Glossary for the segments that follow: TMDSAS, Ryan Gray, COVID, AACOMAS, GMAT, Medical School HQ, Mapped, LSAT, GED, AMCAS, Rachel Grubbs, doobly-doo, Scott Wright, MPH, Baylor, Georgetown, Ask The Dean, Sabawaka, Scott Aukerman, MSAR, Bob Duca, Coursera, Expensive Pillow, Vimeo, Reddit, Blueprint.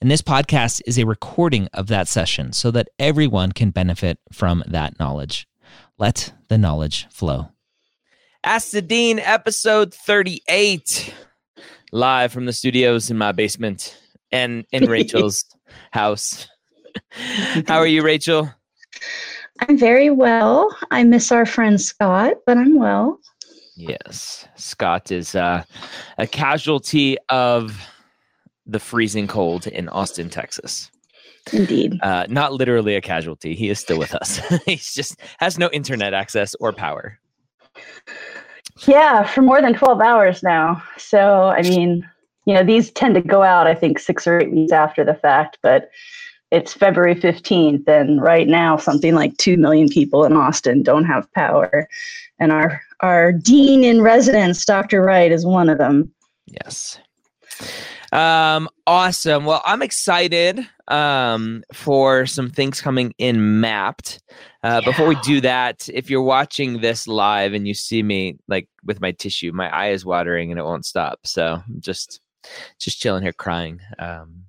and this podcast is a recording of that session so that everyone can benefit from that knowledge. Let the knowledge flow. Ask the Dean, episode 38, live from the studios in my basement and in Rachel's house. How are you, Rachel? I'm very well. I miss our friend Scott, but I'm well. Yes, Scott is a casualty of the freezing cold in Austin, Texas. Indeed. Not literally a casualty. He is still with us. He just has no internet access or power. Yeah, for more than 12 hours now. So, I mean, you know, these tend to go out, I think, 6 or 8 weeks after the fact, but it's February 15th, and right now something like 2 million people in Austin don't have power. And our dean in residence, Dr. Wright, is one of them. Yes. Awesome. Well, I'm excited for some things coming in Mapped. Before we do that, if you're watching this live and you see me like with my tissue, my eye is watering and it won't stop. So I'm just chilling here crying,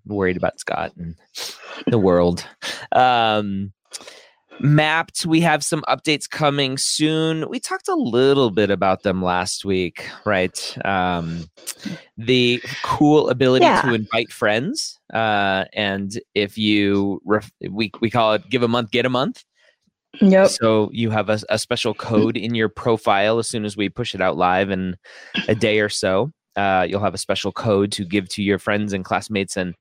worried about Scott and the world. Mapped, we have some updates coming soon. We talked a little bit about them last week, right? The cool ability to invite friends. And if you, we call it give a month, get a month. Yep. So you have a special code in your profile as soon as we push it out live in a day or so. You'll have a special code to give to your friends and classmates and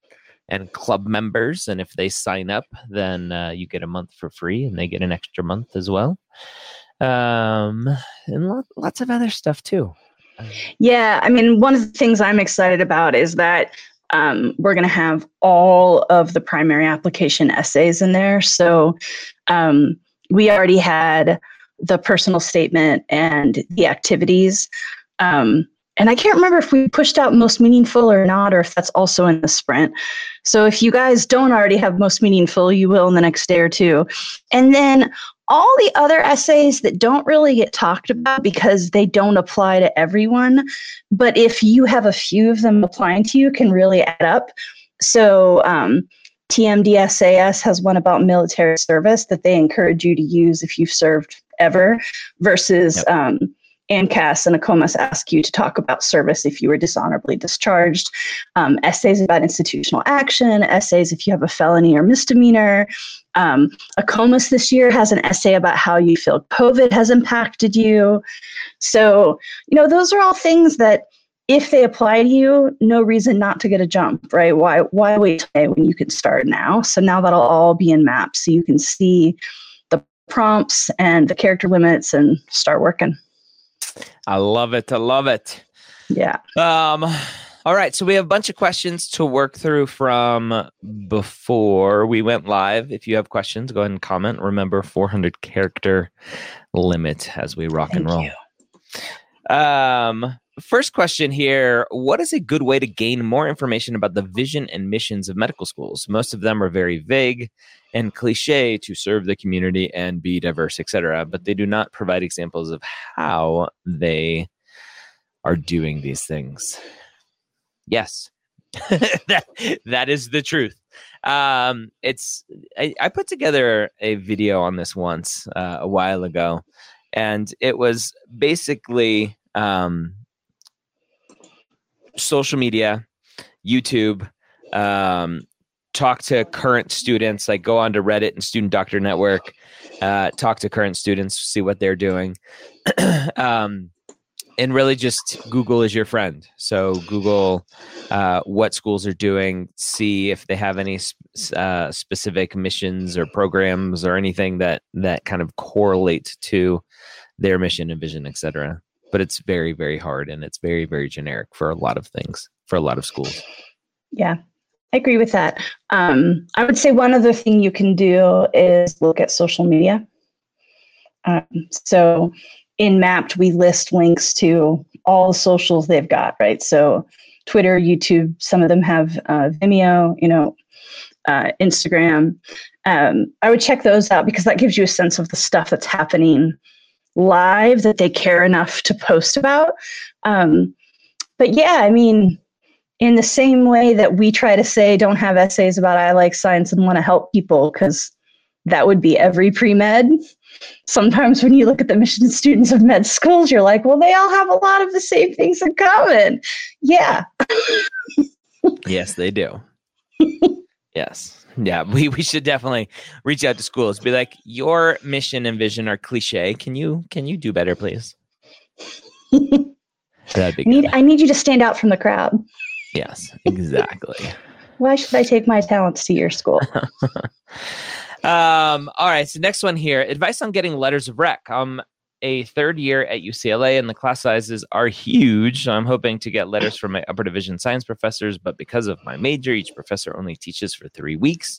club members. And if they sign up, then you get a month for free and they get an extra month as well. And lots of other stuff too. Yeah. I mean, one of the things I'm excited about is that we're going to have all of the primary application essays in there. So we already had the personal statement and the activities. And I can't remember if we pushed out most meaningful or not, or if that's also in the sprint. So if you guys don't already have most meaningful, you will in the next day or two. And then all the other essays that don't really get talked about because they don't apply to everyone. But if you have a few of them applying to you, can really add up. So TMDSAS has one about military service that they encourage you to use if you've served ever versus... AMCAS and AACOMAS ask you to talk about service if you were dishonorably discharged, essays about institutional action, essays if you have a felony or misdemeanor. AACOMAS this year has an essay about how you feel COVID has impacted you. So, you know, those are all things that if they apply to you, no reason not to get a jump, right? Why wait today when you can start now? So now that'll all be in Maps so you can see the prompts and the character limits and start working. I love it. I love it. Yeah. All right. So we have a bunch of questions to work through from before we went live. If you have questions, go ahead and comment. Remember, 400 character limit as we rock and roll. First question here. What is a good way to gain more information about the vision and missions of medical schools? Most of them are very vague and cliche to serve the community and be diverse, etc., but they do not provide examples of how they are doing these things. Yes, that is the truth. I put together a video on this once a while ago, and it was basically... social media, YouTube, talk to current students, like go on to Reddit and Student Doctor Network, talk to current students, see what they're doing. And really just Google is your friend. So Google what schools are doing, see if they have any specific missions or programs or anything that kind of correlate to their mission and vision, etc. But it's very, very hard, and it's very, very generic for a lot of things, for a lot of schools. Yeah. I agree with that. I would say one other thing you can do is look at social media. So in Mapped, we list links to all socials they've got, right? So Twitter, YouTube, some of them have Vimeo, you know, Instagram. I would check those out because that gives you a sense of the stuff that's happening live that they care enough to post about. But yeah, I mean, in the same way that we try to say, don't have essays about I like science and want to help people, because that would be every pre-med. Sometimes when you look at the mission students of med schools, you're like, well, they all have a lot of the same things in common. Yeah. Yes, they do. Yes. Yeah. We should definitely reach out to schools. Be like, your mission and vision are cliche. Can you do better, please? That'd be good. I need you to stand out from the crowd. Yes, exactly. Why should I take my talents to your school? All right. So next one here, advice on getting letters of rec. I'm a third year at UCLA and the class sizes are huge. So I'm hoping to get letters from my upper division science professors, but because of my major, each professor only teaches for 3 weeks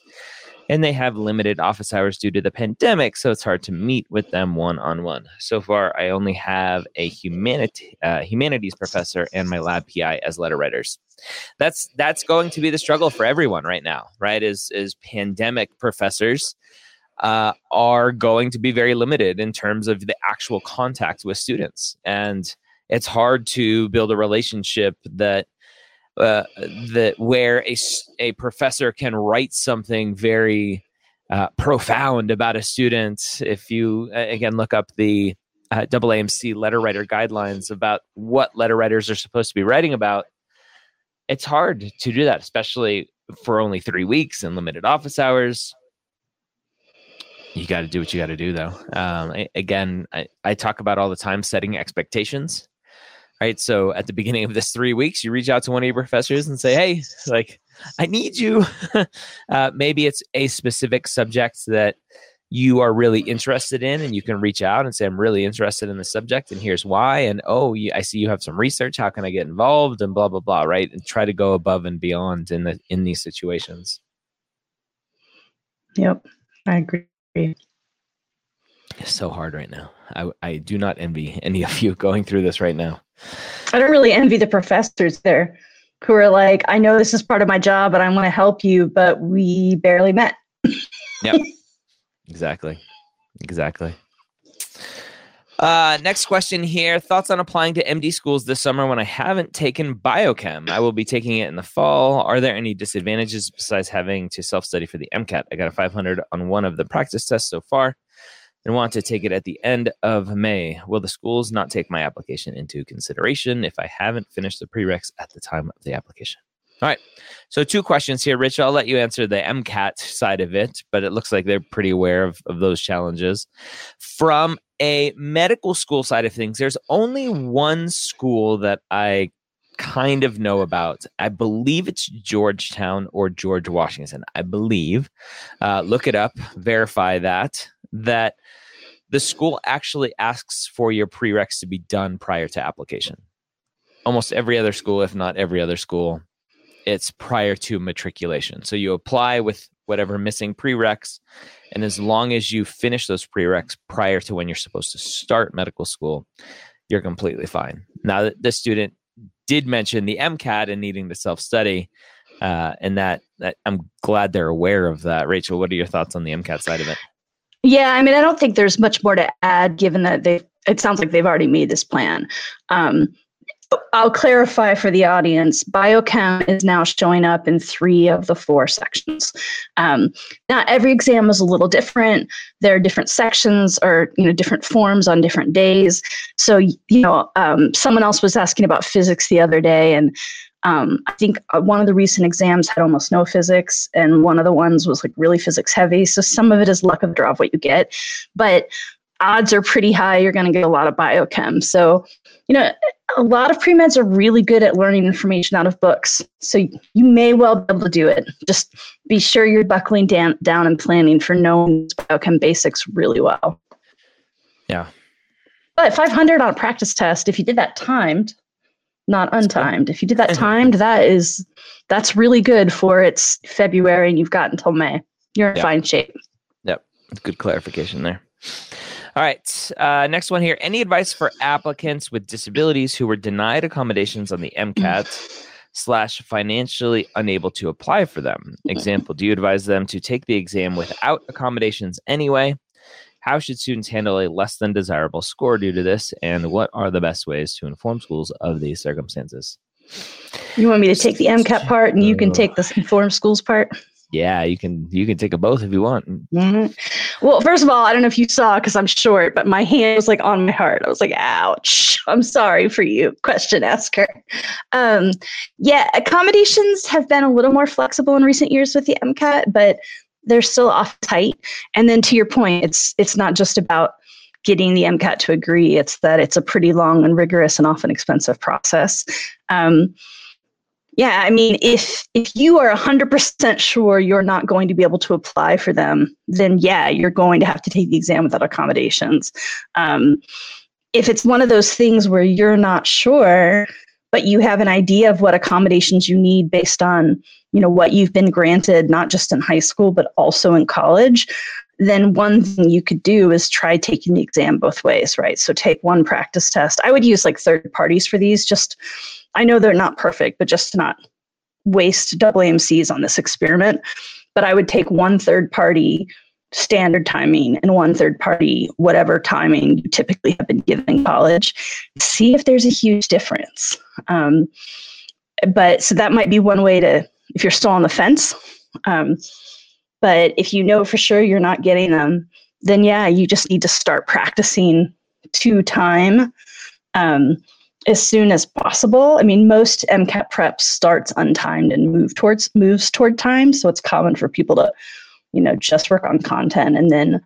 and they have limited office hours due to the pandemic. So it's hard to meet with them one-on-one. So far, I only have a humanities professor and my lab PI as letter writers. That's going to be the struggle for everyone right now, right? Is pandemic professors are going to be very limited in terms of the actual contact with students. And it's hard to build a relationship that where a professor can write something very profound about a student. If you, again, look up the AAMC letter writer guidelines about what letter writers are supposed to be writing about, it's hard to do that, especially for only 3 weeks and limited office hours. You got to do what you got to do, though. I talk about all the time setting expectations, right? So at the beginning of this 3 weeks, you reach out to one of your professors and say, hey, like, I need you. Maybe it's a specific subject that you are really interested in, and you can reach out and say, I'm really interested in the subject and here's why. And, I see you have some research. How can I get involved? And blah, blah, blah, right? And try to go above and beyond in these situations. Yep, I agree. It's so hard right now. I do not envy any of you going through this right now. I don't really envy the professors there who are like, I know this is part of my job and I want to help you, but we barely met. Yeah. Exactly. Next question here. Thoughts on applying to MD schools this summer when I haven't taken biochem? I will be taking it in the fall. Are there any disadvantages besides having to self-study for the MCAT? I got a 500 on one of the practice tests so far and want to take it at the end of May. Will the schools not take my application into consideration if I haven't finished the prereqs at the time of the application? All right. So two questions here, Rich. I'll let you answer the MCAT side of it, but it looks like they're pretty aware of those challenges. From a medical school side of things, there's only one school that I kind of know about. I believe it's Georgetown or George Washington. I believe. Look it up. Verify that the school actually asks for your prereqs to be done prior to application. Almost every other school, if not every other school, it's prior to matriculation. So you apply with whatever missing prereqs. And as long as you finish those prereqs prior to when you're supposed to start medical school, you're completely fine. Now, the student did mention the MCAT and needing to self-study. And that I'm glad they're aware of that. Rachel, what are your thoughts on the MCAT side of it? Yeah, I mean, I don't think there's much more to add, given that it sounds like they've already made this plan. I'll clarify for the audience, biochem is now showing up in 3 of the 4 sections. Now, every exam is a little different. There are different sections or, different forms on different days. So, someone else was asking about physics the other day, and I think one of the recent exams had almost no physics, and one of the ones was like really physics heavy. So some of it is luck of the draw of what you get, but odds are pretty high you're going to get a lot of biochem. So, a lot of pre-meds are really good at learning information out of books. So you may well be able to do it. Just be sure you're buckling down and planning for knowing biochem basics really well. Yeah. But 500 on a practice test, if you did that timed, not untimed. If you did that timed, that's really good for it's February and you've got until May. You're in fine shape. Yep. Good clarification there. All right. Next one here. Any advice for applicants with disabilities who were denied accommodations on the MCAT / financially unable to apply for them? Example, do you advise them to take the exam without accommodations anyway? How should students handle a less than desirable score due to this? And what are the best ways to inform schools of these circumstances? You want me to take the MCAT part and you can take the inform schools part? Yeah, you can take them both if you want. Mm-hmm. Well, first of all, I don't know if you saw because I'm short, but my hand was like on my heart. I was like, ouch, I'm sorry for you, question asker. Accommodations have been a little more flexible in recent years with the MCAT, but they're still off tight. And then to your point, it's not just about getting the MCAT to agree. It's that it's a pretty long and rigorous and often expensive process. If you are 100% sure you're not going to be able to apply for them, then you're going to have to take the exam without accommodations. If it's one of those things where you're not sure, but you have an idea of what accommodations you need based on, what you've been granted, not just in high school, but also in college, then one thing you could do is try taking the exam both ways, right? So take one practice test. I would use like third parties for these. I know they're not perfect, but just to not waste AAMCs on this experiment. But I would take one third party standard timing and one third party whatever timing you typically have been given in college. See if there's a huge difference. So that might be one way to, if you're still on the fence. But if you know for sure you're not getting them, then you just need to start practicing to time. As soon as possible. I mean, most MCAT prep starts untimed and moves toward time. So it's common for people to, just work on content and then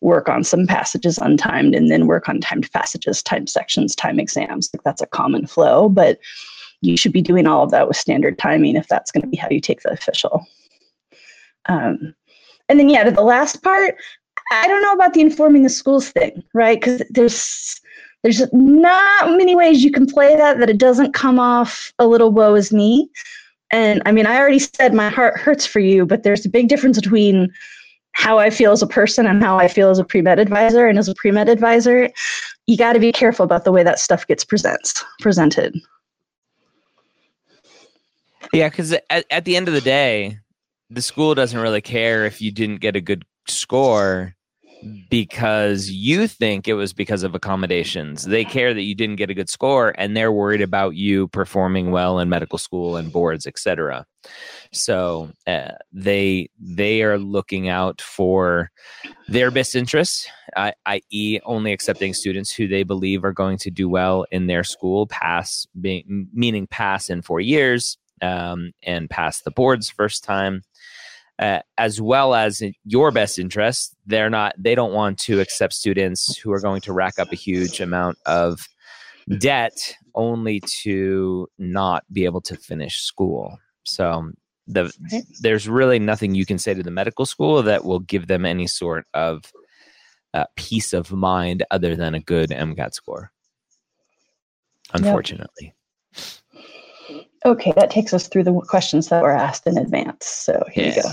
work on some passages untimed and then work on timed passages, timed sections, time exams. Like that's a common flow, but you should be doing all of that with standard timing if that's going to be how you take the official. To the last part, I don't know about the informing the schools thing, right? Because there's not many ways you can play that it doesn't come off a little woe is me. And I mean, I already said my heart hurts for you, but there's a big difference between how I feel as a person and how I feel as a pre-med advisor. And as a pre-med advisor, you got to be careful about the way that stuff gets presented. Yeah, because at the end of the day, the school doesn't really care if you didn't get a good score because you think it was because of accommodations. They care that you didn't get a good score and they're worried about you performing well in medical school and boards, etc. So they are looking out for their best interests, i.e. only accepting students who they believe are going to do well in their school, meaning pass in 4 years and pass the boards first time. As well as in your best interest, they don't want to accept students who are going to rack up a huge amount of debt only to not be able to finish school. So there's really nothing you can say to the medical school that will give them any sort of peace of mind other than a good MCAT score, unfortunately. Yep. Okay, that takes us through the questions that were asked in advance. So here we go.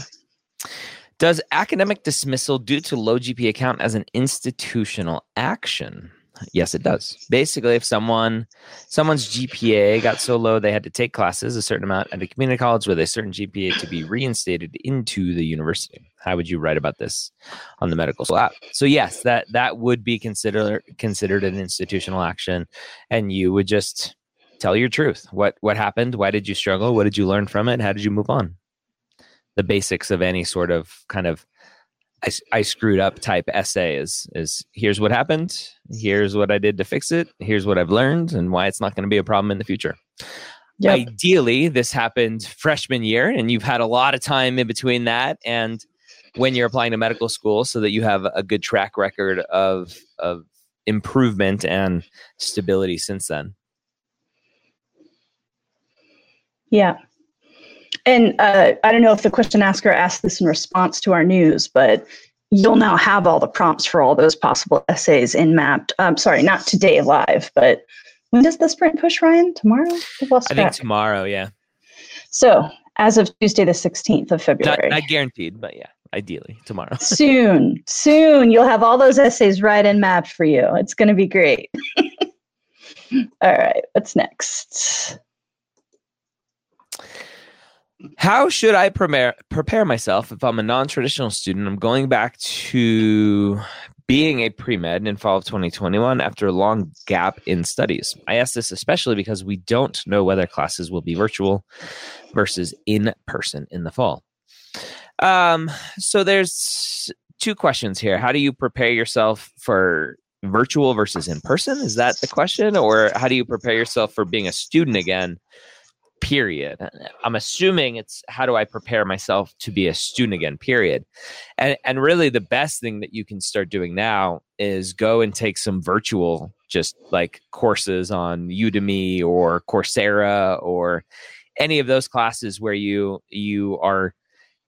Does academic dismissal due to low GPA count as an institutional action? Yes, it does. Basically, if someone's GPA got so low they had to take classes a certain amount at a community college with a certain GPA to be reinstated into the university. How would you write about this on the medical school app? So yes, that would be considered an institutional action, and you would just tell your truth. What happened? Why did you struggle? What did you learn from it? How did you move on? The basics of any sort of kind of I screwed up type essay is here's what happened. Here's what I did to fix it. Here's what I've learned and why it's not going to be a problem in the future. Yep. Ideally, this happened freshman year and you've had a lot of time in between that and when you're applying to medical school so that you have a good track record of improvement and stability since then. Yeah. And I don't know if the question asker asked this in response to our news, but you'll now have all the prompts for all those possible essays in Mapped. Sorry, not today live, but When does the sprint push, Ryan? Tomorrow? I think tomorrow, yeah. So as of Tuesday, the 16th of February. Not guaranteed, but yeah, ideally tomorrow. Soon. You'll have all those essays right and mapped for you. It's going to be great. All right, what's next? How should I prepare myself if I'm a non-traditional student? I'm going back to being a pre-med in fall of 2021 after a long gap in studies. I ask this especially because we don't know whether classes will be virtual versus in person in the fall. So there's two questions here. How do you prepare yourself for virtual versus in person? Is that the question? Or how do you prepare yourself for being a student again? Period. I'm assuming it's how do I prepare myself to be a student again, period. And really the best thing that you can start doing now is go and take some virtual, just like courses on Udemy or Coursera or any of those classes where you are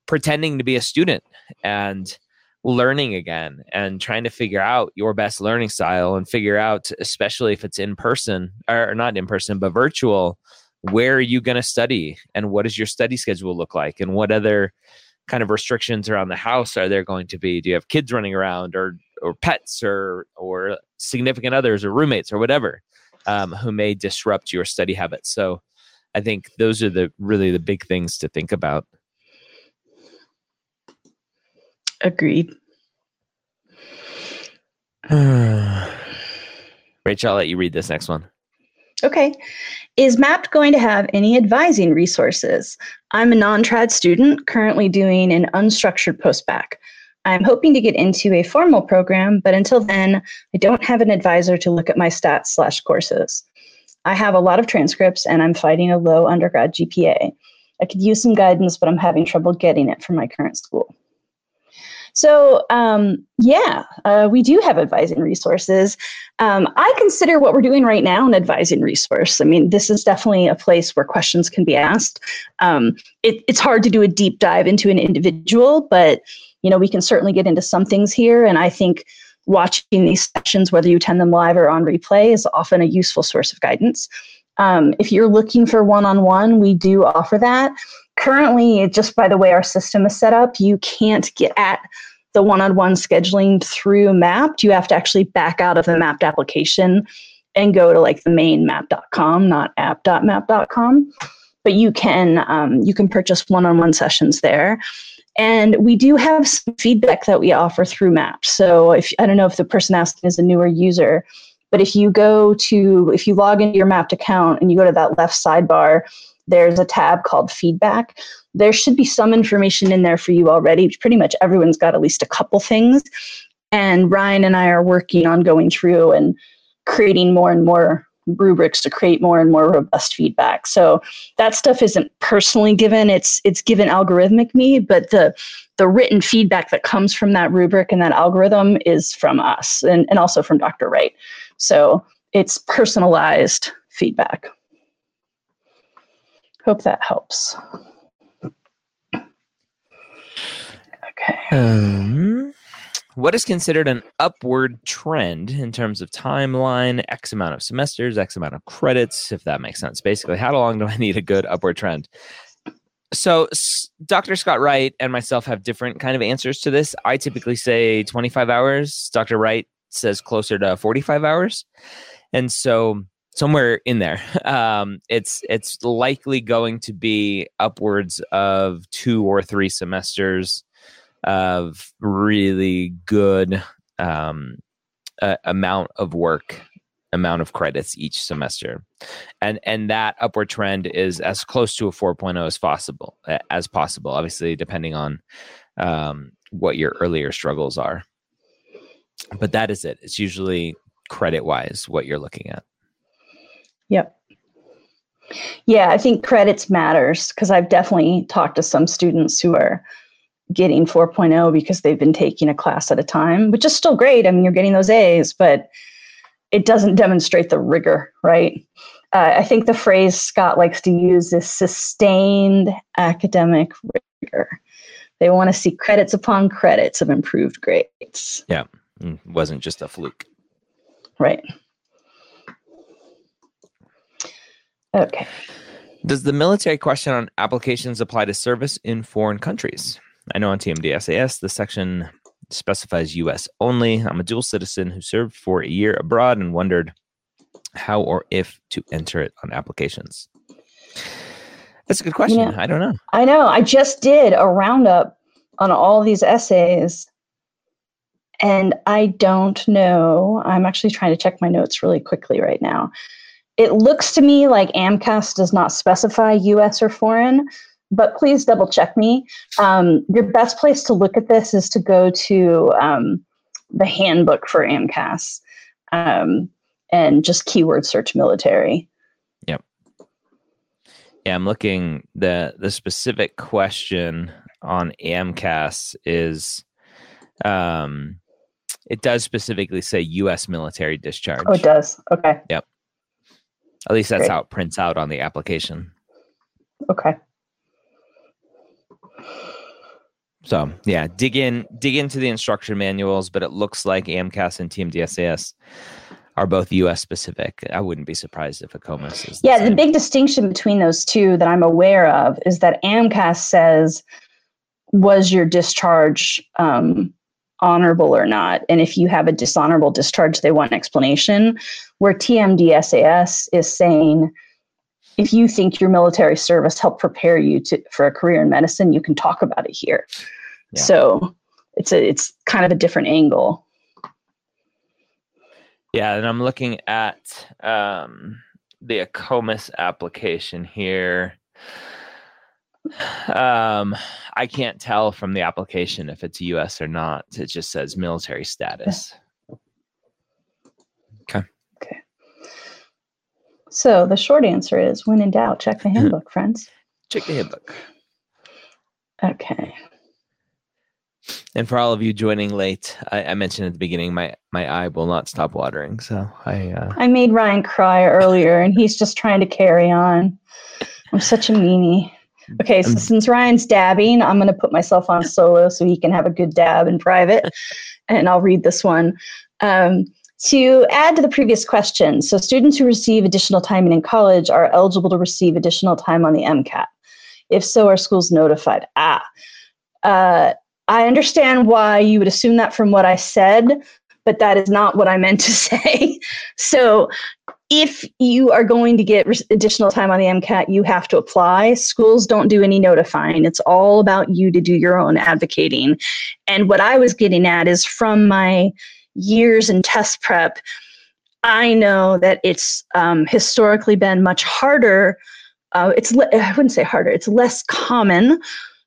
pretending to be a student and learning again and trying to figure out your best learning style and figure out, especially if it's in person or not in person, but virtual, where are you going to study and what does your study schedule look like and what other kind of restrictions around the house are there going to be? Do you have kids running around or pets or significant others or roommates or whatever who may disrupt your study habits? So I think those are really the big things to think about. Agreed. Rachel, I'll let you read this next one. Okay. Is Mapped going to have any advising resources? I'm a non-trad student currently doing an unstructured post-bac. I'm hoping to get into a formal program, but until then, I don't have an advisor to look at my stats/courses. I have a lot of transcripts and I'm fighting a low undergrad GPA. I could use some guidance, but I'm having trouble getting it from my current school. So, we do have advising resources. I consider what we're doing right now an advising resource. I mean, this is definitely a place where questions can be asked. It's hard to do a deep dive into an individual, but, we can certainly get into some things here. And I think watching these sessions, whether you attend them live or on replay, is often a useful source of guidance. If you're looking for one-on-one, we do offer that. Currently, just by the way our system is set up, you can't get at the one-on-one scheduling through Mapped. You have to actually back out of the Mapped application and go to the main map.com, not app.map.com. But you can purchase one-on-one sessions there. And we do have some feedback that we offer through Mapped. So I don't know if the person asking is a newer user, but if you log into your Mapped account and you go to that left sidebar, there's a tab called feedback. There should be some information in there for you already. Pretty much everyone's got at least a couple things. And Ryan and I are working on going through and creating more and more rubrics to create more and more robust feedback. So that stuff isn't personally given. It's given algorithmically, but the written feedback that comes from that rubric and that algorithm is from us and also from Dr. Wright. So it's personalized feedback. Hope that helps. Okay. What is considered an upward trend in terms of timeline, X amount of semesters, X amount of credits, if that makes sense? Basically, how long do I need a good upward trend? So Dr. Scott Wright and myself have different kind of answers to this. I typically say 25 hours. Dr. Wright says closer to 45 hours. And so somewhere in there, it's likely going to be upwards of 2 or 3 semesters of really good amount of work, amount of credits each semester, and that upward trend is as close to a 4.0 as possible. Obviously, depending on what your earlier struggles are, but that is it. It's usually credit-wise what you're looking at. Yep. Yeah, I think credits matters because I've definitely talked to some students who are getting 4.0 because they've been taking a class at a time, which is still great. I mean, you're getting those A's, but it doesn't demonstrate the rigor, right? I think the phrase Scott likes to use is sustained academic rigor. They want to see credits upon credits of improved grades. Yeah, it wasn't just a fluke. Right. Okay. Does the military question on applications apply to service in foreign countries? I know on TMDSAS, the section specifies U.S. only. I'm a dual citizen who served for a year abroad and wondered how or if to enter it on applications. That's a good question. Yeah. I don't know. I know. I just did a roundup on all these essays, and I don't know. I'm actually trying to check my notes really quickly right now. It looks to me like AMCAS does not specify U.S. or foreign, but please double check me. Your best place to look at this is to go to the handbook for AMCAS and just keyword search military. Yep. Yeah, I'm looking. The specific question on AMCAS is, it does specifically say U.S. military discharge. Oh, it does. Okay. Yep. At least that's how it prints out on the application. Okay. So yeah, dig into the instruction manuals, but it looks like AMCAS and TMDSAS are both U.S. specific. I wouldn't be surprised if AACOMAS is. Yeah, the big distinction between those two that I'm aware of is that AMCAS says, was your discharge honorable or not? And if you have a dishonorable discharge, they want an explanation. Where TMDSAS is saying, if you think your military service helped prepare you for a career in medicine, you can talk about it here. Yeah. So it's kind of a different angle. Yeah, and I'm looking at the AACOMAS application here. I can't tell from the application if it's U.S. or not. It just says military status. Okay. So the short answer is, when in doubt, check the handbook, friends. Check the handbook. Okay. And for all of you joining late, I mentioned at the beginning, my eye will not stop watering. So I made Ryan cry earlier, and he's just trying to carry on. I'm such a meanie. Okay, so since Ryan's dabbing, I'm going to put myself on solo so he can have a good dab in private, and I'll read this one. To add to the previous question, so students who receive additional time in college are eligible to receive additional time on the MCAT. If so, are schools notified? I understand why you would assume that from what I said, but that is not what I meant to say. So if you are going to get additional time on the MCAT, you have to apply. Schools don't do any notifying. It's all about you to do your own advocating. And what I was getting at is, from my years in test prep, I know that it's historically been much harder. I wouldn't say harder. It's less common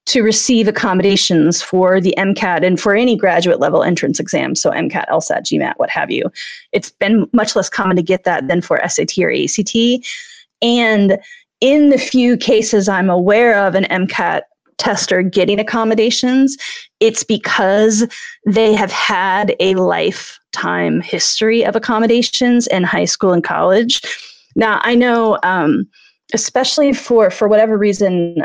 to receive accommodations for the MCAT and for any graduate level entrance exam. So MCAT, LSAT, GMAT, what have you. It's been much less common to get that than for SAT or ACT. And in the few cases I'm aware of an MCAT tester getting accommodations, it's because they have had a lifetime history of accommodations in high school and college. Now, I know, especially for whatever reason,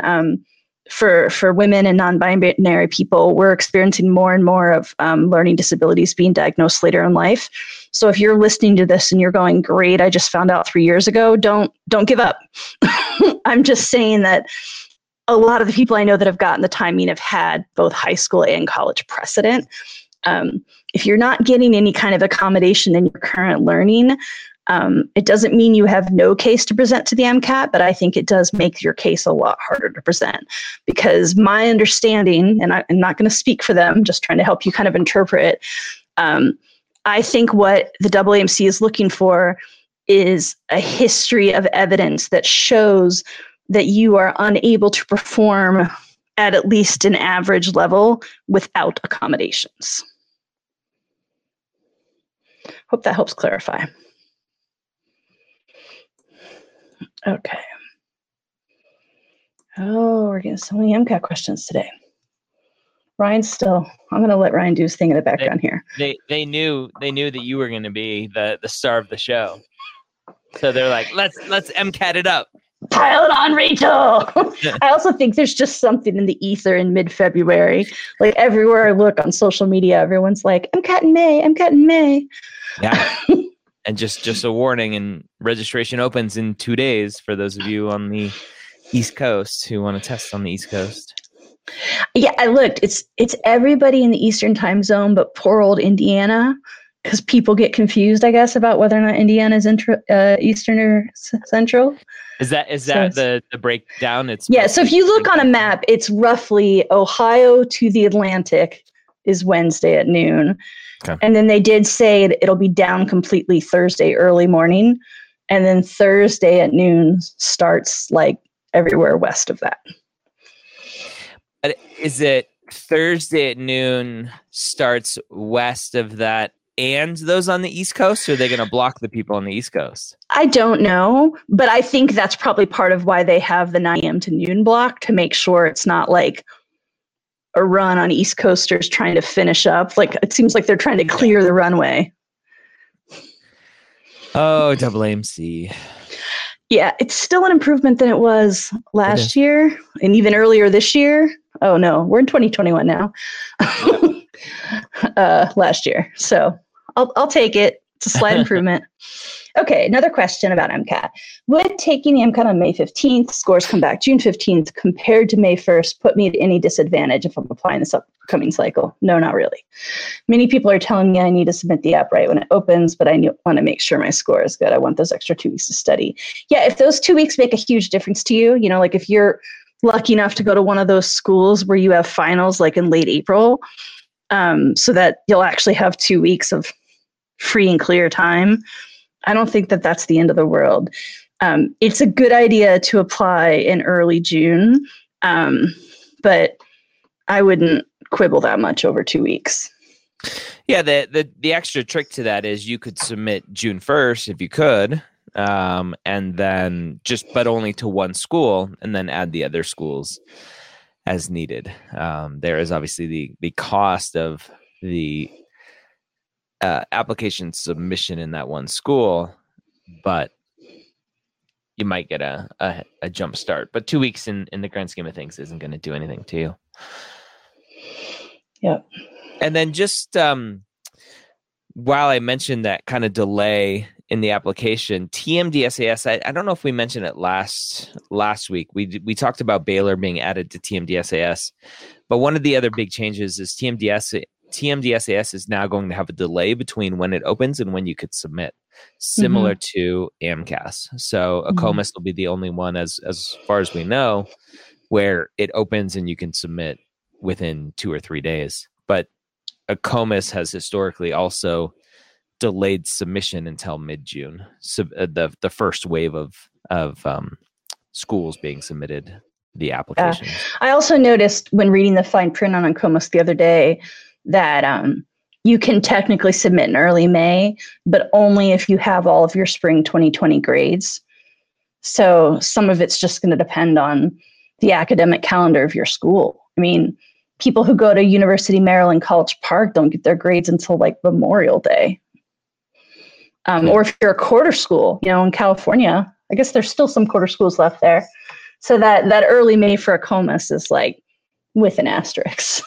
for women and non-binary people, we're experiencing more and more of learning disabilities being diagnosed later in life. So if you're listening to this and you're going, great, I just found out 3 years ago, don't give up. I'm just saying that a lot of the people I know that have gotten the timing have had both high school and college precedent. If you're not getting any kind of accommodation in your current learning, it doesn't mean you have no case to present to the MCAT, but I think it does make your case a lot harder to present, because my understanding, and I'm not going to speak for them, just trying to help you kind of interpret, I think what the AAMC is looking for is a history of evidence that shows that you are unable to perform at least an average level without accommodations. Hope that helps clarify. Okay. Oh, we're getting so many MCAT questions today. Ryan's still. I'm going to let Ryan do his thing in the background here. They knew that you were going to be the star of the show, so they're like, let's MCAT it up. Pile it on, Rachel. I also think there's just something in the ether in mid-February. Like, everywhere I look on social media, everyone's like, MCAT in May. Yeah. And just a warning, and registration opens in 2 days for those of you on the East Coast who want to test on the East Coast. Yeah, I looked. It's everybody in the Eastern time zone, but poor old Indiana, because people get confused, I guess, about whether or not Indiana is Eastern or Central. Is that so, the breakdown? It's yeah. So if you look on a map, it's roughly Ohio to the Atlantic is Wednesday at noon. Okay. And then they did say it'll be down completely Thursday early morning. And then Thursday at noon starts like everywhere west of that. Is it Thursday at noon starts west of that and those on the East Coast? Or are they going to block the people on the East Coast? I don't know. But I think that's probably part of why they have the 9 a.m. to noon block, to make sure it's not like a run on East Coasters trying to finish up. Like, it seems like they're trying to clear the runway. Oh, AAMC. Yeah, it's still an improvement than it was last year and even earlier this year. Oh, no, we're in 2021 now. Last year. So I'll take it. It's a slight improvement. Okay, another question about MCAT. Would taking the MCAT on May 15th, scores come back June 15th, compared to May 1st, put me at any disadvantage if I'm applying this upcoming cycle? No, not really. Many people are telling me I need to submit the app right when it opens, but I want to make sure my score is good. I want those extra 2 weeks to study. Yeah, if those 2 weeks make a huge difference to you, you know, like if you're lucky enough to go to one of those schools where you have finals like in late April, so that you'll actually have 2 weeks of free and clear time, I don't think that that's the end of the world. It's a good idea to apply in early June, but I wouldn't quibble that much over 2 weeks. Yeah, the extra trick to that is you could submit June 1st if you could, and then but only to one school, and then add the other schools as needed. There is obviously the cost of the application submission in that one school, but you might get a jump start. But 2 weeks in the grand scheme of things isn't going to do anything to you. Yeah. And then just while I mentioned that kind of delay in the application, TMDSAS, I don't know if we mentioned it last week. We talked about Baylor being added to TMDSAS, but one of the other big changes is TMDSAS is now going to have a delay between when it opens and when you could submit, similar to AMCAS. So AACOMAS will be the only one, as far as we know, where it opens and you can submit within 2 or 3 days. But AACOMAS has historically also delayed submission until mid-June, so the first wave of schools being submitted the application. I also noticed when reading the fine print on AACOMAS the other day that you can technically submit in early May, but only if you have all of your spring 2020 grades. So some of it's just going to depend on the academic calendar of your school. I mean, people who go to University Maryland College Park don't get their grades until like Memorial Day. Or if you're a quarter school, you know, in California, I guess there's still some quarter schools left there. So that early May for AACOMAS is like with an asterisk.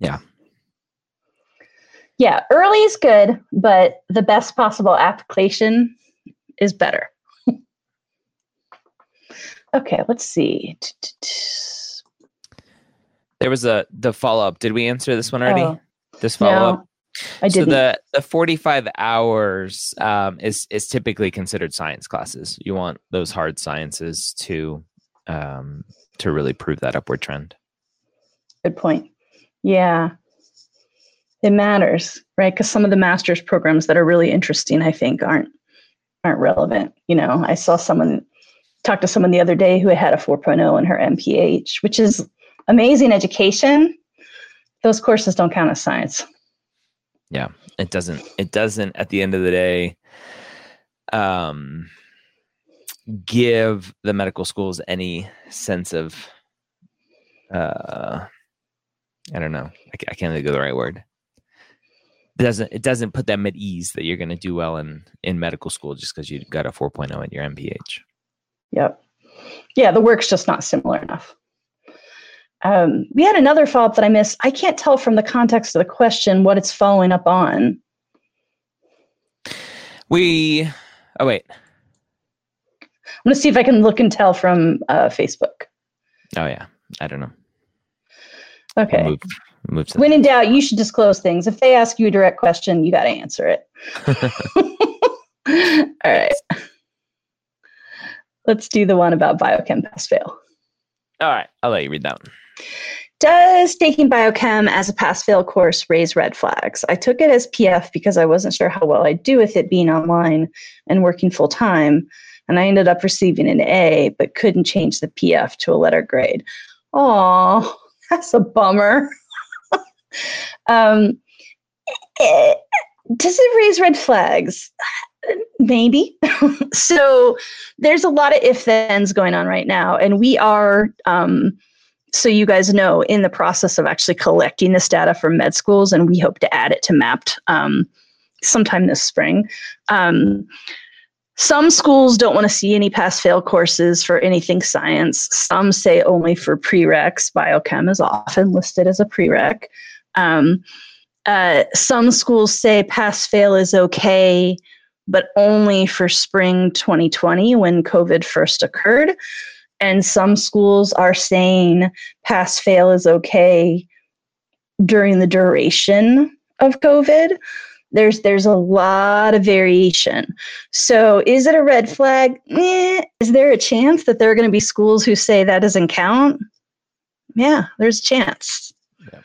Yeah. Yeah, early is good, but the best possible application is better. Okay, let's see. There was the follow-up. Did we answer this one already? Oh, this follow-up? No, I didn't. So the 45 hours is typically considered science classes. You want those hard sciences to really prove that upward trend. Good point. Yeah. It matters, right? Because some of the master's programs that are really interesting, I think, aren't relevant. You know, I saw talked to someone the other day who had a 4.0 in her MPH, which is amazing education. Those courses don't count as science. Yeah, it doesn't. It doesn't, at the end of the day, give the medical schools any sense of, I don't know. I can't think of the right word. It doesn't put them at ease that you're going to do well in medical school just because you've got a 4.0 at your MPH. Yep. Yeah, the work's just not similar enough. We had another follow-up that I missed. I can't tell from the context of the question what it's following up on. Oh, wait. I'm going to see if I can look and tell from Facebook. Oh, yeah. I don't know. Okay. We'll move to when in doubt, you should disclose things. If they ask you a direct question, you got to answer it. All right. Let's do the one about biochem pass fail. All right. I'll let you read that one. Does taking biochem as a pass-fail course raise red flags? I took it as PF because I wasn't sure how well I'd do with it being online and working full-time, and I ended up receiving an A, but couldn't change the PF to a letter grade. Aww, that's a bummer. Does it raise red flags? Maybe. So there's a lot of if-thens going on right now, and we are... so you guys know, in the process of actually collecting this data from med schools, and we hope to add it to Mapped sometime this spring. Some schools don't want to see any pass-fail courses for anything science. Some say only for prereqs. Biochem is often listed as a prereq. Some schools say pass-fail is okay, but only for spring 2020 when COVID first occurred. And some schools are saying pass-fail is okay during the duration of COVID. There's a lot of variation. So is it a red flag? Is there a chance that there are going to be schools who say that doesn't count? Yeah, there's a chance. Yeah.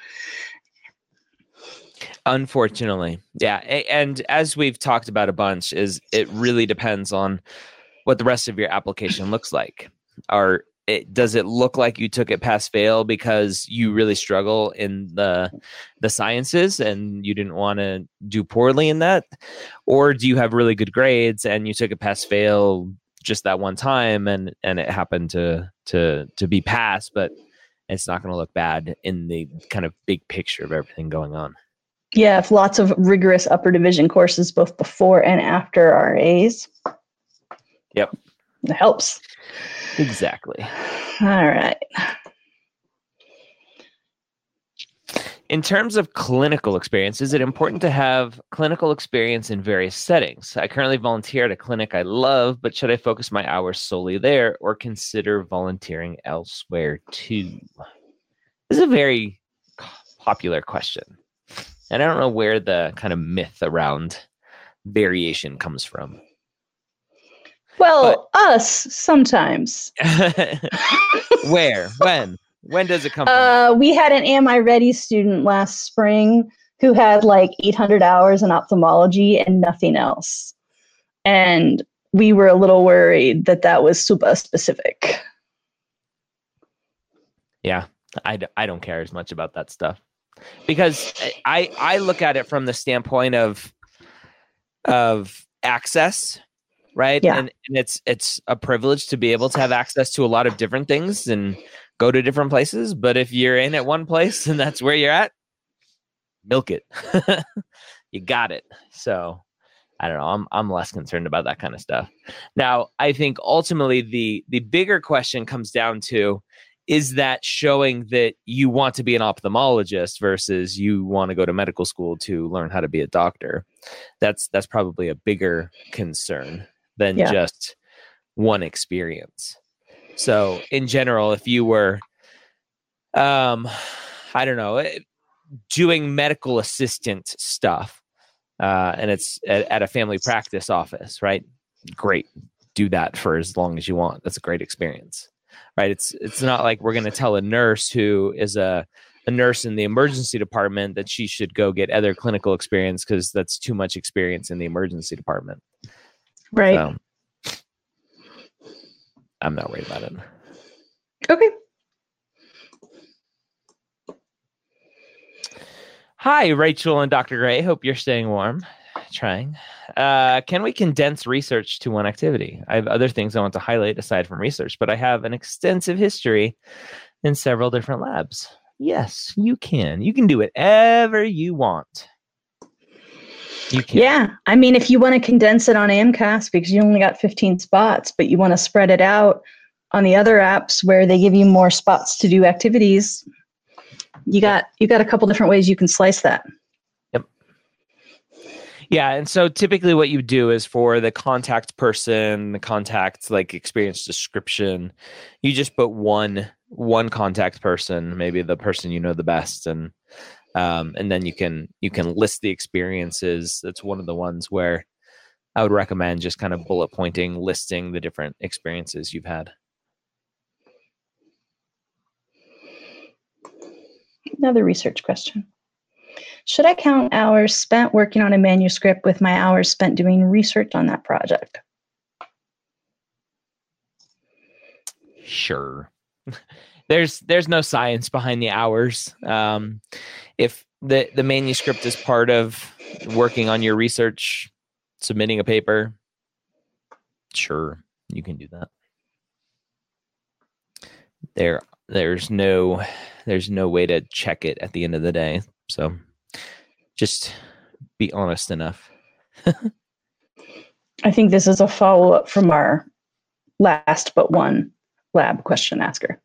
Unfortunately. Yeah. And as we've talked about a bunch, is it really depends on what the rest of your application looks like. Does it look like you took it pass fail because you really struggle in the sciences and you didn't want to do poorly in that? Or do you have really good grades and you took it pass fail just that one time and it happened to be passed, but it's not going to look bad in the kind of big picture of everything going on? Yeah, if lots of rigorous upper division courses both before and after are A's. Yep. It helps. Exactly. All right. In terms of clinical experience, is it important to have clinical experience in various settings? I currently volunteer at a clinic I love, but should I focus my hours solely there or consider volunteering elsewhere too? This is a very popular question. And I don't know where the kind of myth around variation comes from. Well, but, us sometimes. Where? When? When does it come from? We had an Am I Ready student last spring who had like 800 hours in ophthalmology and nothing else. And we were a little worried that that was super specific. Yeah, I don't care as much about that stuff. Because I look at it from the standpoint of access. Right. Yeah. And it's a privilege to be able to have access to a lot of different things and go to different places. But if you're in at one place and that's where you're at, milk it. You got it. So I don't know. I'm less concerned about that kind of stuff. Now, I think ultimately the bigger question comes down to, is that showing that you want to be an ophthalmologist versus you want to go to medical school to learn how to be a doctor? That's probably a bigger concern than just one experience. So in general, if you were, doing medical assistant stuff, and it's at a family practice office, right? Great. Do that for as long as you want. That's a great experience, right? It's not like we're going to tell a nurse who is a nurse in the emergency department that she should go get other clinical experience because that's too much experience in the emergency department. Right. So, I'm not worried about it. Okay. Hi, Rachel and Dr. Gray. Hope you're staying warm. Trying. Can we condense research to one activity? I have other things I want to highlight aside from research, but I have an extensive history in several different labs. Yes, you can. You can do whatever you want. Yeah. I mean, if you want to condense it on AMCAS because you only got 15 spots, but you want to spread it out on the other apps where they give you more spots to do activities, you got a couple different ways you can slice that. Yep. Yeah. And so typically what you do is for the contact person, the contact like experience description, you just put one contact person, maybe the person you know the best. And then you can list the experiences. That's one of the ones where I would recommend just kind of bullet pointing, listing the different experiences you've had. Another research question. Should I count hours spent working on a manuscript with my hours spent doing research on that project? Sure. There's no science behind the hours. If the manuscript is part of working on your research, submitting a paper, sure, you can do that. There's no way to check it at the end of the day. So just be honest enough. I think this is a follow-up from our last but one lab question asker.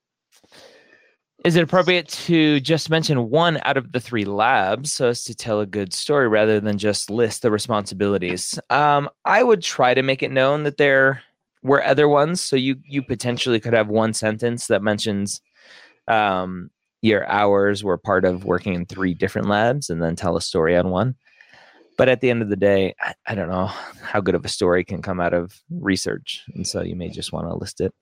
Is it appropriate to just mention one out of the three labs so as to tell a good story rather than just list the responsibilities? I would try to make it known that there were other ones. So you potentially could have one sentence that mentions your hours were part of working in three different labs and then tell a story on one. But at the end of the day, I don't know how good of a story can come out of research. And so you may just want to list it.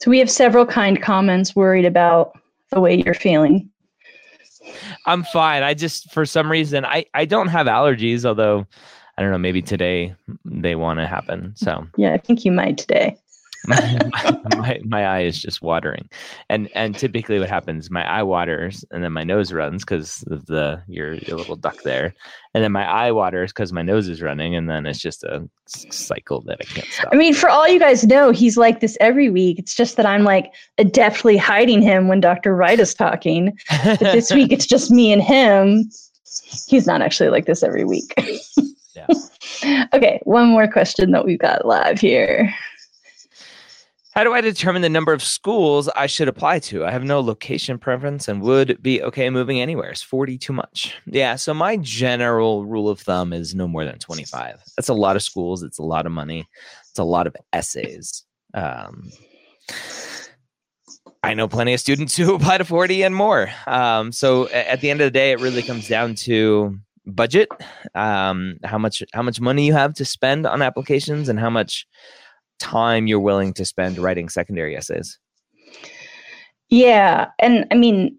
So we have several kind comments worried about the way you're feeling. I'm fine. I just, for some reason, I don't have allergies, although, I don't know, maybe today they want to happen. So yeah, I think you might today. my eye is just watering. And typically what happens, my eye waters and then my nose runs because of your little duck there. And then my eye waters because my nose is running. And then it's just a cycle that I can't stop. I mean, for all you guys know, he's like this every week. It's just that I'm like adeptly hiding him when Dr. Wright is talking. But this week it's just me and him. He's not actually like this every week. Yeah. Okay. One more question that we've got live here. How do I determine the number of schools I should apply to? I have no location preference and would be okay moving anywhere. Is 40 too much? Yeah. So my general rule of thumb is no more than 25. That's a lot of schools. It's a lot of money. It's a lot of essays. I know plenty of students who apply to 40 and more. So at the end of the day, it really comes down to budget, how much money you have to spend on applications and how much time you're willing to spend writing secondary essays. Yeah. And I mean,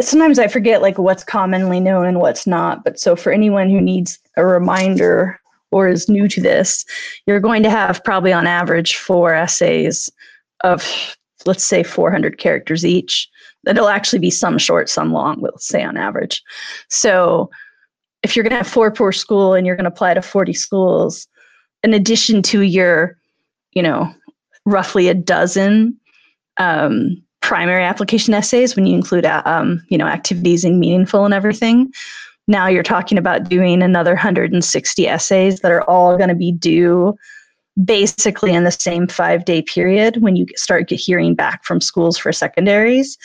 sometimes I forget like what's commonly known and what's not. But so for anyone who needs a reminder or is new to this, you're going to have probably on average 4 essays of, let's say, 400 characters each. That'll actually be some short, some long, we'll say on average. So if you're going to have 4 per school and you're going to apply to 40 schools, in addition to your roughly a dozen primary application essays, when you include, activities and meaningful and everything, now you're talking about doing another 160 essays that are all going to be due basically in the same 5-day period when you start hearing back from schools for secondaries.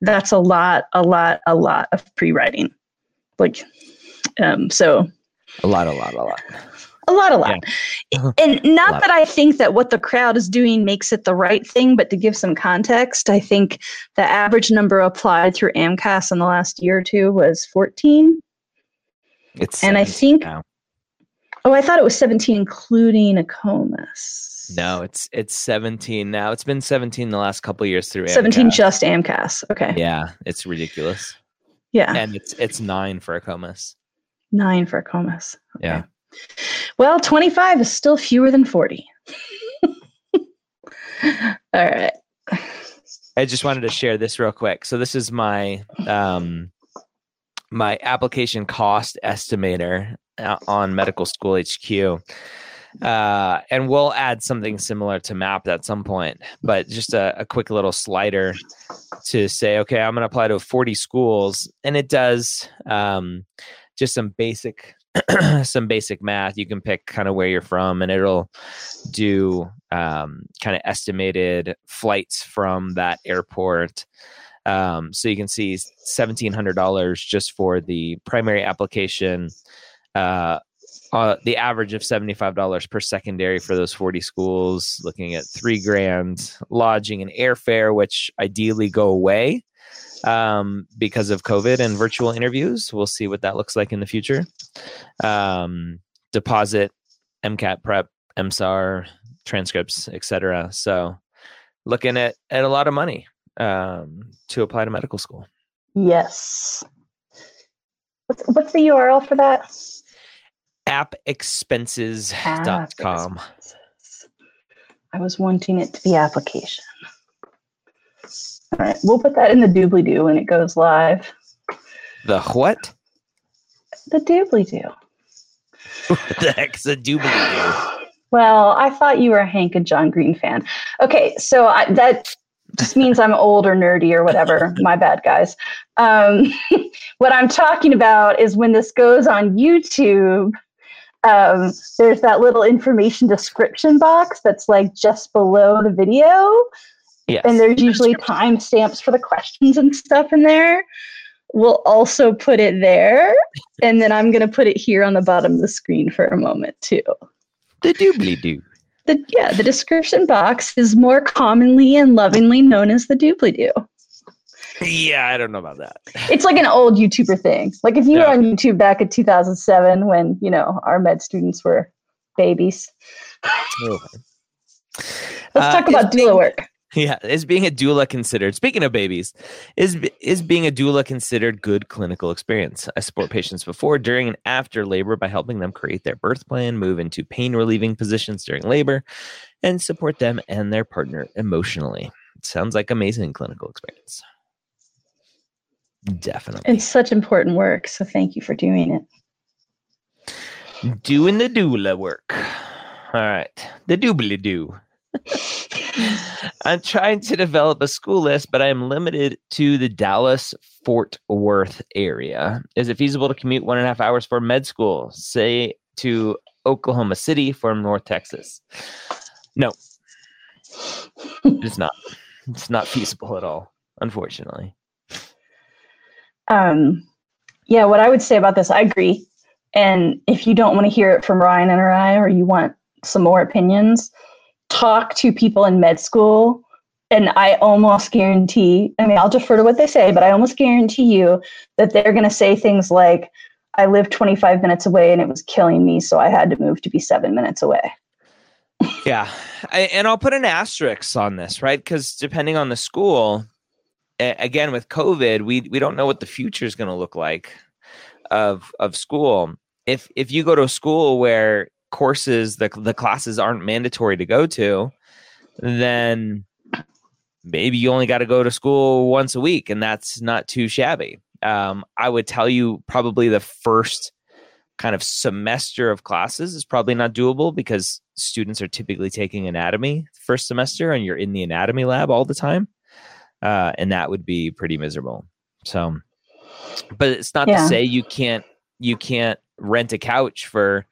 That's a lot of pre-writing. A lot. A lot. Yeah. And not that I think that what the crowd is doing makes it the right thing, but to give some context, I think the average number applied through AMCAS in the last year or two was 14. And I think now. Oh, I thought it was 17, including AACOMAS. No, it's 17 now. It's been 17 the last couple of years through AMCAS. 17 just AMCAS. Okay. Yeah, it's ridiculous. Yeah. And it's 9 for AACOMAS. 9 for AACOMAS. Okay. Yeah. Well, 25 is still fewer than 40. All right. I just wanted to share this real quick. So this is my my application cost estimator on Medical School HQ. And we'll add something similar to Mapped at some point, but just a quick little slider to say, okay, I'm going to apply to 40 schools. And it does just some basic math. You can pick kind of where you're from, and it'll do kind of estimated flights from that airport, So you can see $1,700 just for the primary application, the average of $75 per secondary for those 40 schools, looking at $3,000, lodging and airfare, which ideally go away because of COVID and virtual interviews. We'll see what that looks like in the future. Deposit, MCAT prep, MSAR, transcripts, etc. So looking at a lot of money to apply to medical school. Yes. What's the URL for that? appexpenses.com. I was wanting it to be application. All right, we'll put that in the doobly-doo when it goes live. The what? The doobly-doo. What the heck's a doobly-doo? Well, I thought you were a Hank and John Green fan. Okay, so that just means I'm old or nerdy or whatever. My bad, guys. What I'm talking about is when this goes on YouTube, there's that little information description box that's like just below the video. Yes. And there's usually timestamps for the questions and stuff in there. We'll also put it there. And then I'm going to put it here on the bottom of the screen for a moment, too. The doobly-doo. The description box is more commonly and lovingly known as the doobly-doo. Yeah, I don't know about that. It's like an old YouTuber thing. Like if you were on YouTube back in 2007 when, our med students were babies. Oh. Let's talk about doula work. Yeah, is being a doula considered, speaking of babies, is being a doula considered good clinical experience? I support patients before, during, and after labor by helping them create their birth plan, move into pain-relieving positions during labor, and support them and their partner emotionally. It sounds like amazing clinical experience. Definitely. It's such important work, so thank you for doing it. Doing the doula work. All right, the doobly-doo. I'm trying to develop a school list, but I am limited to the Dallas-Fort Worth area. Is it feasible to commute 1.5 hours for med school, say, to Oklahoma City from North Texas? No, it's not. It's not feasible at all, unfortunately. Yeah, what I would say about this, I agree. And if you don't want to hear it from Ryan and I, or you want some more opinions, talk to people in med school, and I almost guarantee, I'll defer to what they say, but I almost guarantee you that they're going to say things like, I live 25 minutes away and it was killing me, so I had to move to be 7 minutes away. Yeah. And I'll put an asterisk on this, right? Because depending on the school, again, with COVID, we don't know what the future is going to look like of school. If you go to a school where courses, the classes aren't mandatory to go to, then maybe you only got to go to school once a week, and that's not too shabby. I would tell you probably the first kind of semester of classes is probably not doable because students are typically taking anatomy first semester, and you're in the anatomy lab all the time, and that would be pretty miserable. So, but it's not to say you can't rent a couch for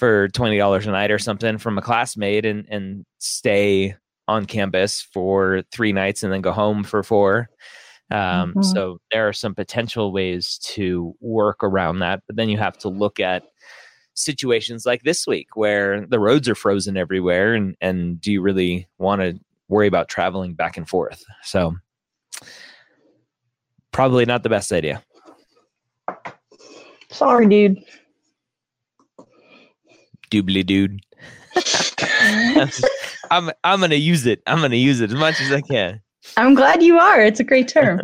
$20 a night or something from a classmate and stay on campus for 3 nights and then go home for 4. So there are some potential ways to work around that. But then you have to look at situations like this week where the roads are frozen everywhere. And do you really want to worry about traveling back and forth? So probably not the best idea. Sorry, dude. Doobly dude. I'm gonna use it. I'm gonna use it as much as I can. I'm glad you are. It's a great term.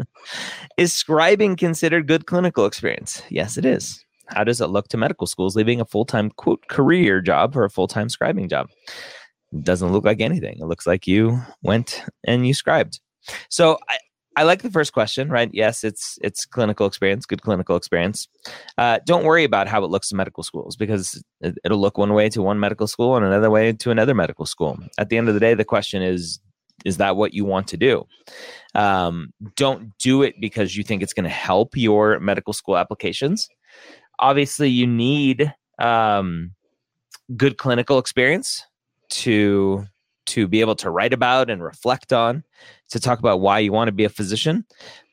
Is scribing considered good clinical experience? Yes, it is. How does it look to medical schools leaving a full-time quote career job or a full-time scribing job? It doesn't look like anything. It looks like you went and you scribed. So I like the first question, right? Yes, it's clinical experience, good clinical experience. Don't worry about how it looks to medical schools because it'll look one way to one medical school and another way to another medical school. At the end of the day, the question is that what you want to do? Don't do it because you think it's going to help your medical school applications. Obviously, you need good clinical experience to to be able to write about and reflect on, to talk about why you want to be a physician.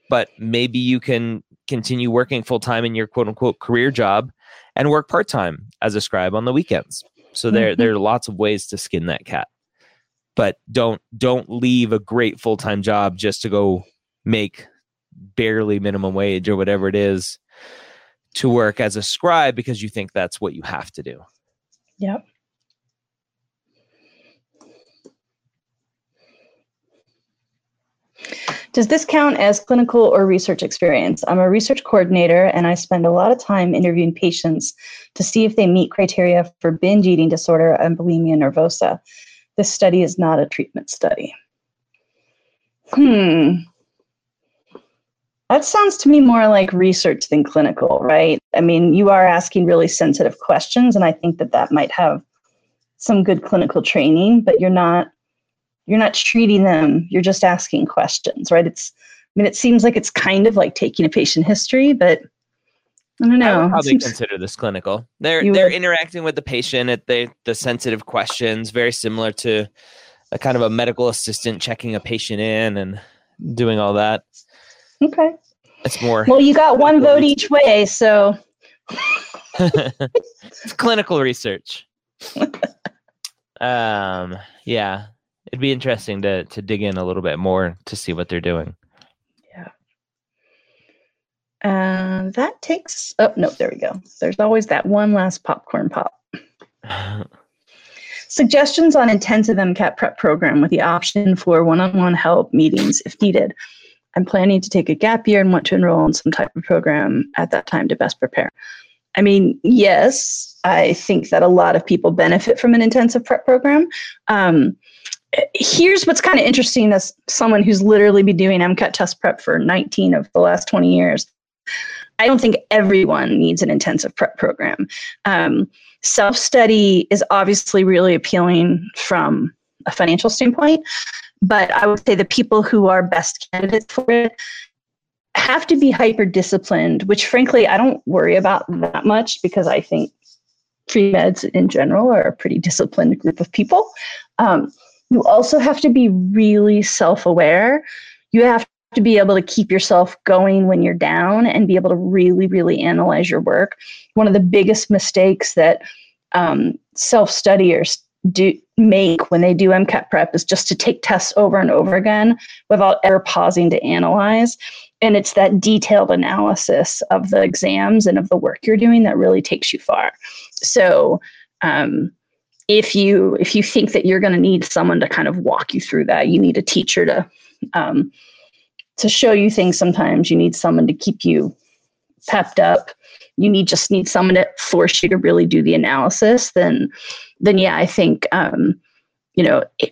But maybe you can continue working full-time in your quote-unquote career job and work part-time as a scribe on the weekends. So there are lots of ways to skin that cat. But don't leave a great full-time job just to go make barely minimum wage or whatever it is to work as a scribe because you think that's what you have to do. Yep. Does this count as clinical or research experience? I'm a research coordinator and I spend a lot of time interviewing patients to see if they meet criteria for binge eating disorder and bulimia nervosa. This study is not a treatment study. That sounds to me more like research than clinical, right? I mean, you are asking really sensitive questions, and I think that that might have some good clinical training, but you're not treating them. You're just asking questions, right? It seems like it's kind of like taking a patient history, but I don't know. I would probably consider this clinical. They're interacting with the patient at the sensitive questions, very similar to a kind of a medical assistant checking a patient in and doing all that. Okay. That's more. Well, you got one vote each way, so. It's clinical research. Yeah. It'd be interesting to dig in a little bit more to see what they're doing. Yeah. That takes, oh, no, there we go. There's always that one last popcorn pop. Suggestions on intensive MCAT prep program with the option for one-on-one help meetings if needed. I'm planning to take a gap year and want to enroll in some type of program at that time to best prepare. I mean, yes, I think that a lot of people benefit from an intensive prep program. Here's what's kind of interesting as someone who's literally been doing MCAT test prep for 19 of the last 20 years. I don't think everyone needs an intensive prep program. Self-study is obviously really appealing from a financial standpoint. But I would say the people who are best candidates for it have to be hyper-disciplined, which frankly, I don't worry about that much because I think pre meds in general are a pretty disciplined group of people. You also have to be really self-aware. You have to be able to keep yourself going when you're down and be able to really, really analyze your work. One of the biggest mistakes that self-studiers make when they do MCAT prep is just to take tests over and over again without ever pausing to analyze. And it's that detailed analysis of the exams and of the work you're doing that really takes you far. So if you think that you're going to need someone to kind of walk you through that, you need a teacher to show you things sometimes. You need someone to keep you pepped up. You just need someone to force you to really do the analysis, then yeah, I think,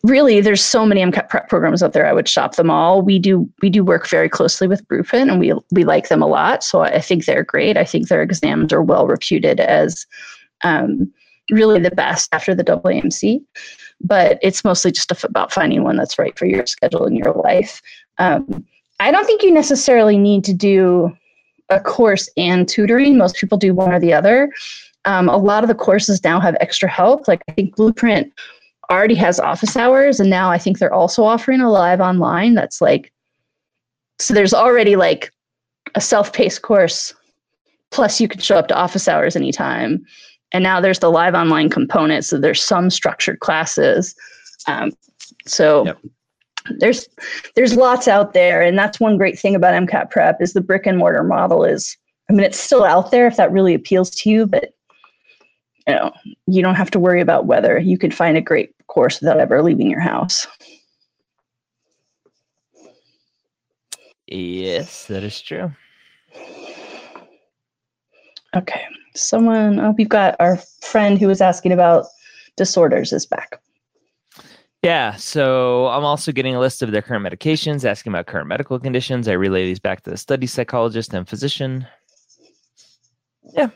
really there's so many MCAT prep programs out there. I would shop them all. We do work very closely with Blueprint and we like them a lot. So I think they're great. I think their exams are well reputed as really the best after the AAMC, but it's mostly just about finding one that's right for your schedule and your life. I don't think you necessarily need to do a course and tutoring. Most people do one or the other. A lot of the courses now have extra help. Like I think Blueprint already has office hours, and now I think they're also offering a live online. That's like, so there's already like a self-paced course, plus you can show up to office hours anytime. And now there's the live online component. So there's some structured classes. Yep. There's lots out there, and that's one great thing about MCAT prep is the brick and mortar model is, I mean, it's still out there if that really appeals to you, but you don't have to worry about whether you can find a great course without ever leaving your house. Yes, that is true. Okay. Someone, I hope you've got our friend who was asking about disorders is back. Yeah, so I'm also getting a list of their current medications, asking about current medical conditions. I relay these back to the study psychologist and physician. Yeah.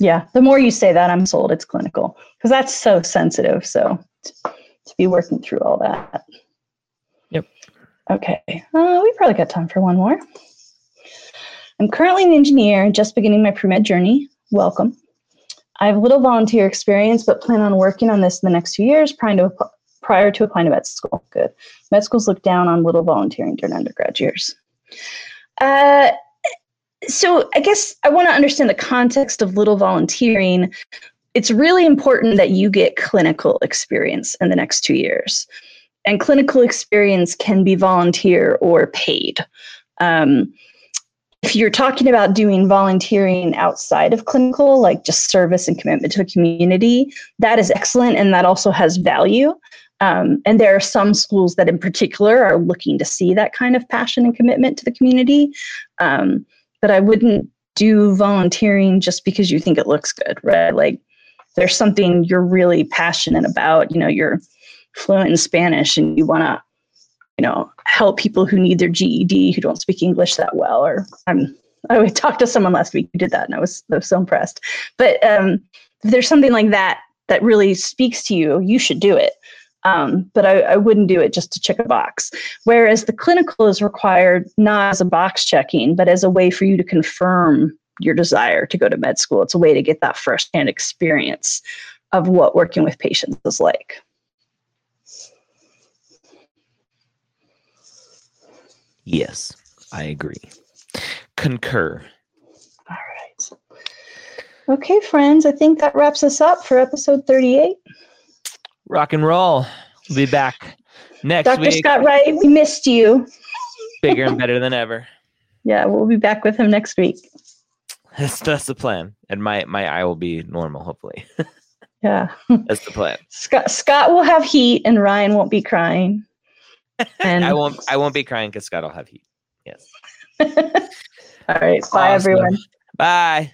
Yeah, the more you say that, I'm sold. It's clinical because that's so sensitive. So to be working through all that. Yep. Okay, we probably got time for one more. I'm currently an engineer, just beginning my pre-med journey. Welcome. I have little volunteer experience, but plan on working on this in the next 2 years, trying to prior to applying to med school. Good. Med schools look down on little volunteering during undergrad years. So I guess I want to understand the context of little volunteering. It's really important that you get clinical experience in the next 2 years. And clinical experience can be volunteer or paid. If you're talking about doing volunteering outside of clinical, like just service and commitment to a community, that is excellent and that also has value. And there are some schools that in particular are looking to see that kind of passion and commitment to the community. But I wouldn't do volunteering just because you think it looks good, right? Like there's something you're really passionate about, you know, you're fluent in Spanish and you want to, you know, help people who need their GED, who don't speak English that well. Or I talked to someone last week who did that and I was so impressed. But if there's something like that that really speaks to you, you should do it. But I wouldn't do it just to check a box. Whereas the clinical is required not as a box checking, but as a way for you to confirm your desire to go to med school. It's a way to get that firsthand experience of what working with patients is like. Yes, I agree. Concur. All right. Okay, friends, I think that wraps us up for episode 38. Rock and roll. We'll be back next week. Dr. Scott Wright, we missed you. Bigger and better than ever. Yeah, we'll be back with him next week. That's the plan. And my eye will be normal, hopefully. Yeah. That's the plan. Scott will have heat and Ryan won't be crying. And I won't be crying because Scott will have heat. Yes. All right. Bye, everyone. Bye.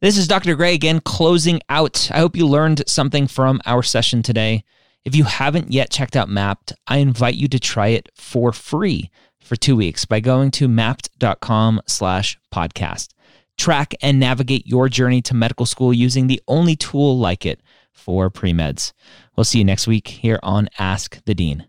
This is Dr. Gray again, closing out. I hope you learned something from our session today. If you haven't yet checked out Mapped, I invite you to try it for free for 2 weeks by going to mapped.com/podcast. Track and navigate your journey to medical school using the only tool like it for pre-meds. We'll see you next week here on Ask the Dean.